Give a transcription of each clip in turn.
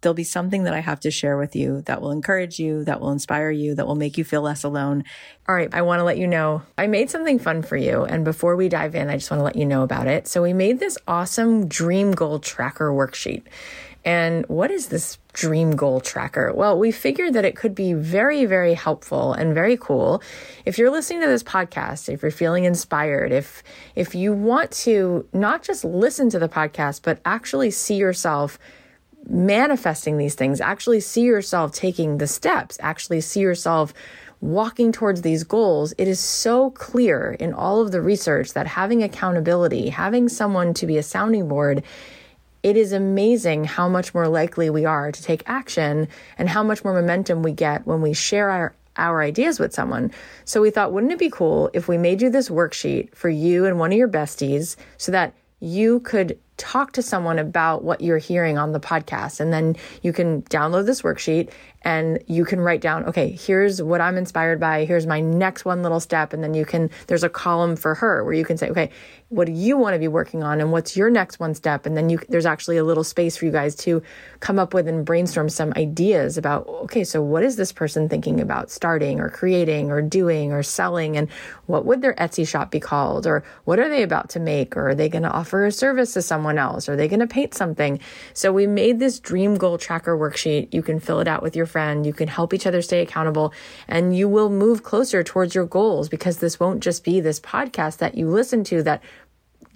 there'll be something that I have to share with you that will encourage you, that will inspire you, that will make you feel less alone. All right, I want to let you know, I made something fun for you. And before we dive in, I just want to let you know about it. So we made this awesome Dream Goal Tracker worksheet. And what is this Dream Goal Tracker? Well, we figured that it could be very, very helpful and very cool. If you're listening to this podcast, if you're feeling inspired, if you want to not just listen to the podcast, but actually see yourself manifesting these things, actually see yourself taking the steps, actually see yourself walking towards these goals, it is so clear in all of the research that having accountability, having someone to be a sounding board, it is amazing how much more likely we are to take action and how much more momentum we get when we share our ideas with someone. So we thought, wouldn't it be cool if we made you this worksheet for you and one of your besties so that you could talk to someone about what you're hearing on the podcast. And then you can download this worksheet and you can write down, okay, here's what I'm inspired by. Here's my next one little step. And then there's a column for her where you can say, okay, what do you want to be working on? And what's your next one step? And then there's actually a little space for you guys to come up with and brainstorm some ideas about, okay, so what is this person thinking about starting or creating or doing or selling? And what would their Etsy shop be called? Or what are they about to make? Or are they going to offer a service to someone else? Are they going to paint something? So we made this Dream Goal Tracker worksheet. You can fill it out with your friend. You can help each other stay accountable and you will move closer towards your goals because this won't just be this podcast that you listen to that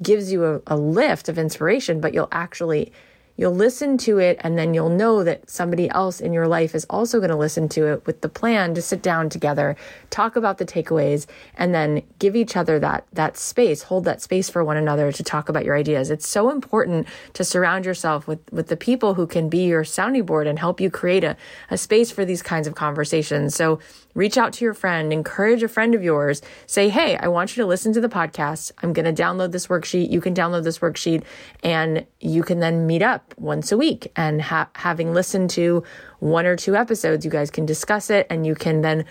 gives you a lift of inspiration, but you'll listen to it and then you'll know that somebody else in your life is also going to listen to it with the plan to sit down together, talk about the takeaways, and then give each other that space, hold that space for one another to talk about your ideas. It's so important to surround yourself with the people who can be your sounding board and help you create a space for these kinds of conversations. So reach out to your friend, encourage a friend of yours, say, hey, I want you to listen to the podcast. I'm going to download this worksheet. You can download this worksheet and you can then meet up once a week. And having listened to one or two episodes, you guys can discuss it and you can then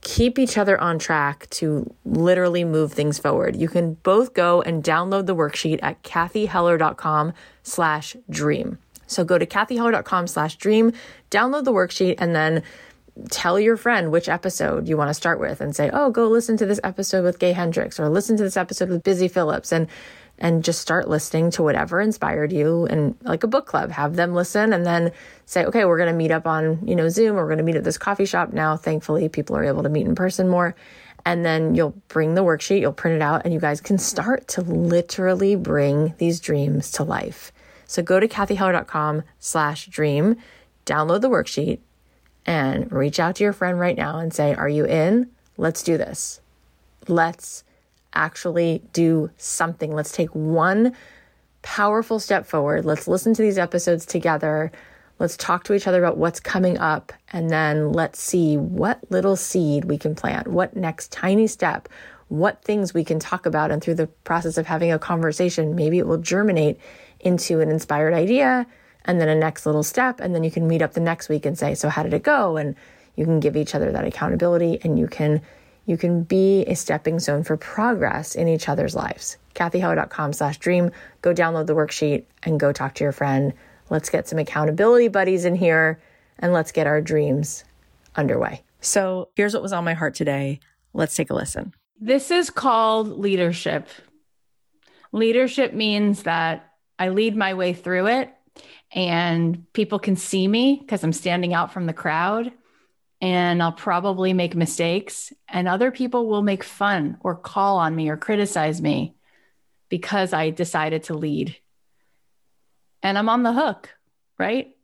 keep each other on track to literally move things forward. You can both go and download the worksheet at cathyheller.com/dream. So go to cathyheller.com/dream, download the worksheet, and then tell your friend which episode you want to start with and say, oh, go listen to this episode with Gay Hendricks or listen to this episode with Busy Phillips and just start listening to whatever inspired you and like a book club, have them listen and then say, okay, we're going to meet up on, Zoom or we're going to meet at this coffee shop. Now, thankfully, people are able to meet in person more. And then you'll bring the worksheet, you'll print it out and you guys can start to literally bring these dreams to life. So go to cathyheller.com/dream, download the worksheet, and reach out to your friend right now and say, are you in? Let's do this. Let's actually do something. Let's take one powerful step forward. Let's listen to these episodes together. Let's talk to each other about what's coming up. And then let's see what little seed we can plant, what next tiny step, what things we can talk about. And through the process of having a conversation, maybe it will germinate into an inspired idea, and then a next little step, and then you can meet up the next week and say, so how did it go? And you can give each other that accountability, and you can be a stepping stone for progress in each other's lives. cathyheller.com/dream. Go download the worksheet and go talk to your friend. Let's get some accountability buddies in here, and let's get our dreams underway. So here's what was on my heart today. Let's take a listen. This is called leadership. Leadership means that I lead my way through it, and people can see me because I'm standing out from the crowd and I'll probably make mistakes and other people will make fun or call on me or criticize me because I decided to lead and I'm on the hook, right?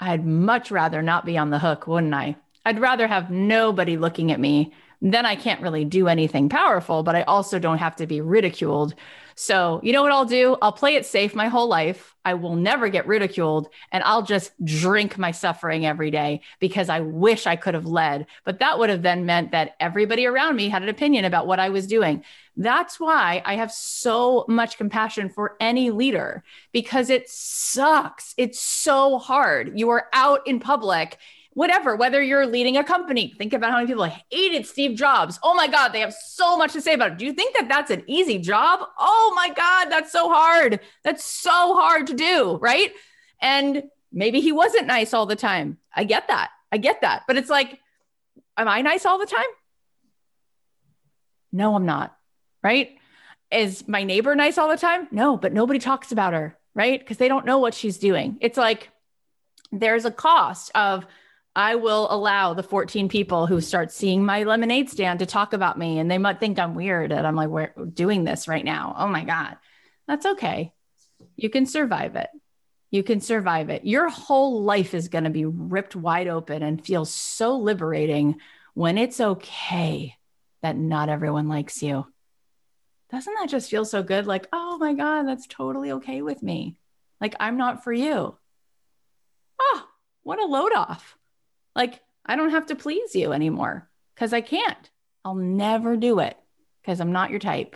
I'd much rather not be on the hook, wouldn't I? I'd rather have nobody looking at me, then I can't really do anything powerful, but I also don't have to be ridiculed. So you know what I'll do? I'll play it safe my whole life. I will never get ridiculed, and I'll just drink my suffering every day because I wish I could have led. But that would have then meant that everybody around me had an opinion about what I was doing. That's why I have so much compassion for any leader, because it sucks. It's so hard. You are out in public, whatever, whether you're leading a company. Think about how many people hated Steve Jobs. Oh my God, they have so much to say about it. Do you think that that's an easy job? Oh my God, that's so hard. That's so hard to do, right? And maybe he wasn't nice all the time. I get that. But it's like, am I nice all the time? No, I'm not, right? Is my neighbor nice all the time? No, but nobody talks about her, right? Because they don't know what she's doing. It's like, there's a cost of, I will allow the 14 people who start seeing my lemonade stand to talk about me, and they might think I'm weird and I'm like, we're doing this right now. Oh my God. That's okay. You can survive it. Your whole life is going to be ripped wide open and feel so liberating when it's okay that not everyone likes you. Doesn't that just feel so good? Like, oh my God, that's totally okay with me. Like, I'm not for you. Oh, what a load off. Like, I don't have to please you anymore because I can't. I'll never do it because I'm not your type.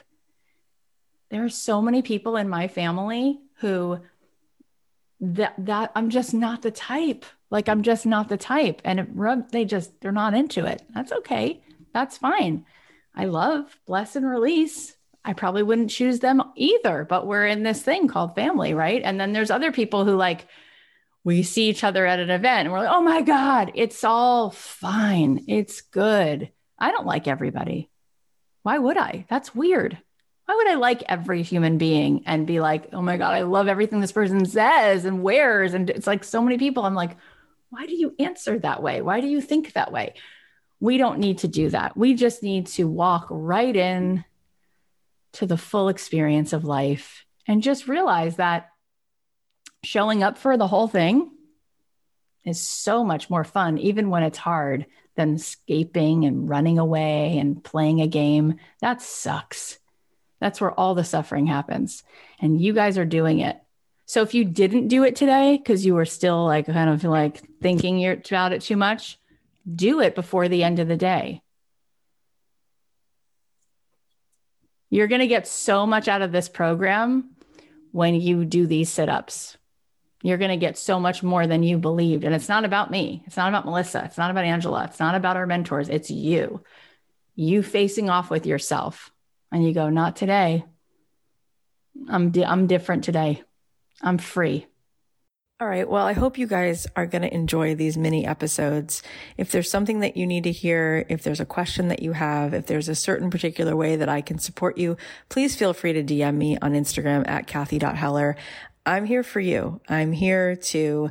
There are so many people in my family who that I'm just not the type. Like, I'm just not the type. And they're not into it. That's okay. That's fine. I love, bless, and release. I probably wouldn't choose them either, but we're in this thing called family, right? And then there's other people who we see each other at an event and we're like, oh my God, it's all fine. It's good. I don't like everybody. Why would I? That's weird. Why would I like every human being and be like, oh my God, I love everything this person says and wears? And it's like so many people. I'm like, why do you answer that way? Why do you think that way? We don't need to do that. We just need to walk right in to the full experience of life and just realize that showing up for the whole thing is so much more fun, even when it's hard, than escaping and running away and playing a game. That sucks. That's where all the suffering happens. And you guys are doing it. So if you didn't do it today, because you were still thinking about it too much, do it before the end of the day. You're going to get so much out of this program when you do these sit-ups. You're going to get so much more than you believed. And it's not about me. It's not about Melissa. It's not about Angela. It's not about our mentors. It's you. You facing off with yourself. And you go, not today. I'm different today. I'm free. All right. Well, I hope you guys are going to enjoy these mini episodes. If there's something that you need to hear, if there's a question that you have, if there's a certain particular way that I can support you, please feel free to DM me on Instagram at cathy.heller. I'm here for you. I'm here to